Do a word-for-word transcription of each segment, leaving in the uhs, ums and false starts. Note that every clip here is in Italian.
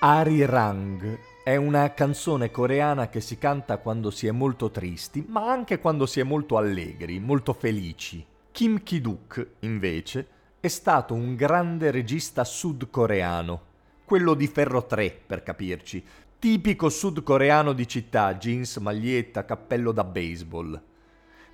Arirang è una canzone coreana che si canta quando si è molto tristi, ma anche quando si è molto allegri, molto felici. Kim Ki-duk, invece, è stato un grande regista sudcoreano, quello di Ferro tre, per capirci, tipico sudcoreano di città, jeans, maglietta, cappello da baseball.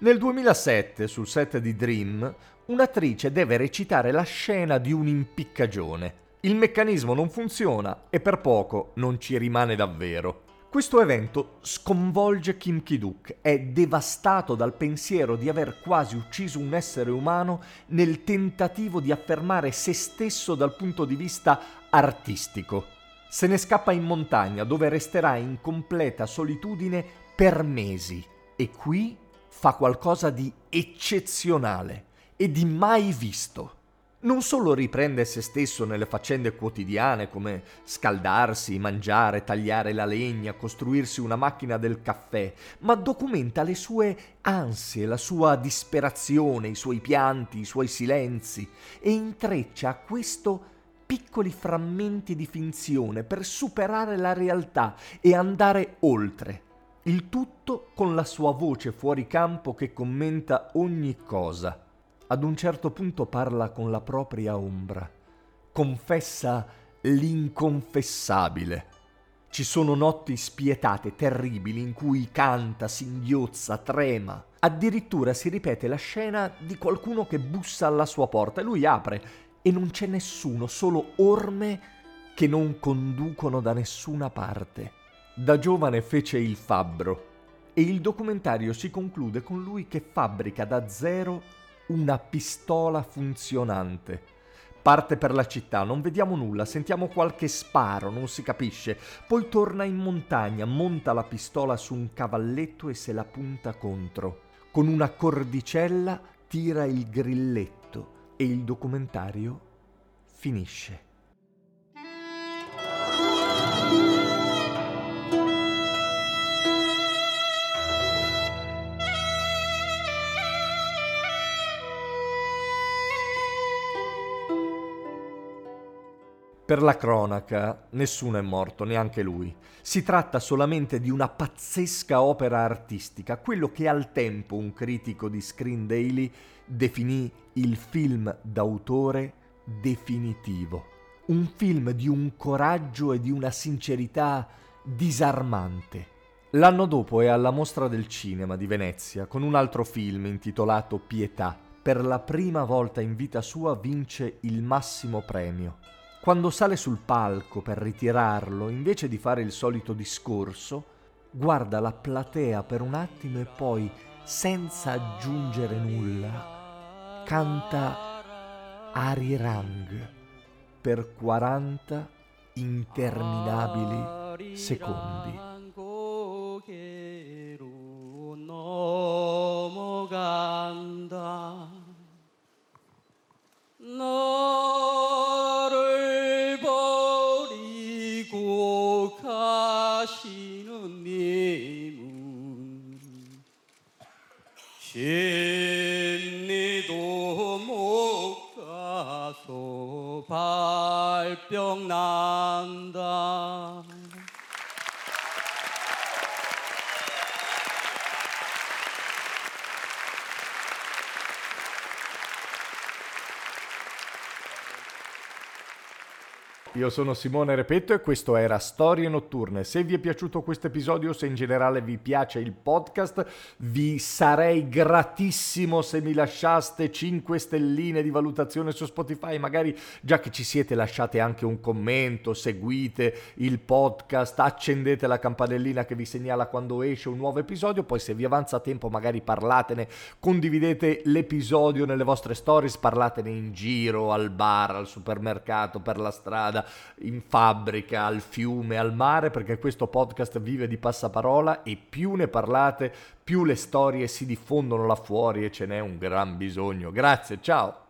Nel duemilasette, sul set di Dream, un'attrice deve recitare la scena di un'impiccagione. Il meccanismo non funziona e per poco non ci rimane davvero. Questo evento sconvolge Kim Ki-duk, è devastato dal pensiero di aver quasi ucciso un essere umano nel tentativo di affermare se stesso dal punto di vista artistico. Se ne scappa in montagna dove resterà in completa solitudine per mesi e qui fa qualcosa di eccezionale e di mai visto. Non solo riprende se stesso nelle faccende quotidiane come scaldarsi, mangiare, tagliare la legna, costruirsi una macchina del caffè, ma documenta le sue ansie, la sua disperazione, i suoi pianti, i suoi silenzi e intreccia a questo piccoli frammenti di finzione per superare la realtà e andare oltre. Il tutto con la sua voce fuori campo che commenta ogni cosa. Ad un certo punto parla con la propria ombra, confessa l'inconfessabile. Ci sono notti spietate, terribili, in cui canta, singhiozza, trema. Addirittura si ripete la scena di qualcuno che bussa alla sua porta e lui apre e non c'è nessuno, solo orme che non conducono da nessuna parte. Da giovane fece il fabbro e il documentario si conclude con lui che fabbrica da zero una pistola funzionante. Parte per la città, non vediamo nulla, sentiamo qualche sparo, non si capisce. Poi torna in montagna, monta la pistola su un cavalletto e se la punta contro. Con una cordicella tira il grilletto e il documentario finisce. Per la cronaca, nessuno è morto, neanche lui. Si tratta solamente di una pazzesca opera artistica, quello che al tempo un critico di Screen Daily definì il film d'autore definitivo. Un film di un coraggio e di una sincerità disarmante. L'anno dopo è alla Mostra del Cinema di Venezia con un altro film intitolato Pietà. Per la prima volta in vita sua vince il massimo premio. Quando sale sul palco per ritirarlo, invece di fare il solito discorso, guarda la platea per un attimo e poi, senza aggiungere nulla, canta Arirang per quaranta interminabili secondi. 심리도 못 가서 발병 난다. Io sono Simone Repetto e questo era Storie Notturne. Se vi è piaciuto questo episodio, se in generale vi piace il podcast, vi sarei gratissimo se mi lasciaste cinque stelline di valutazione su Spotify. Magari già che ci siete lasciate anche un commento, seguite il podcast, accendete la campanellina che vi segnala quando esce un nuovo episodio, poi se vi avanza tempo magari parlatene, condividete l'episodio nelle vostre stories, parlatene in giro, al bar, al supermercato, per la strada, in fabbrica, al fiume, al mare, perché questo podcast vive di passaparola e più ne parlate, più le storie si diffondono là fuori e ce n'è un gran bisogno. Grazie, ciao!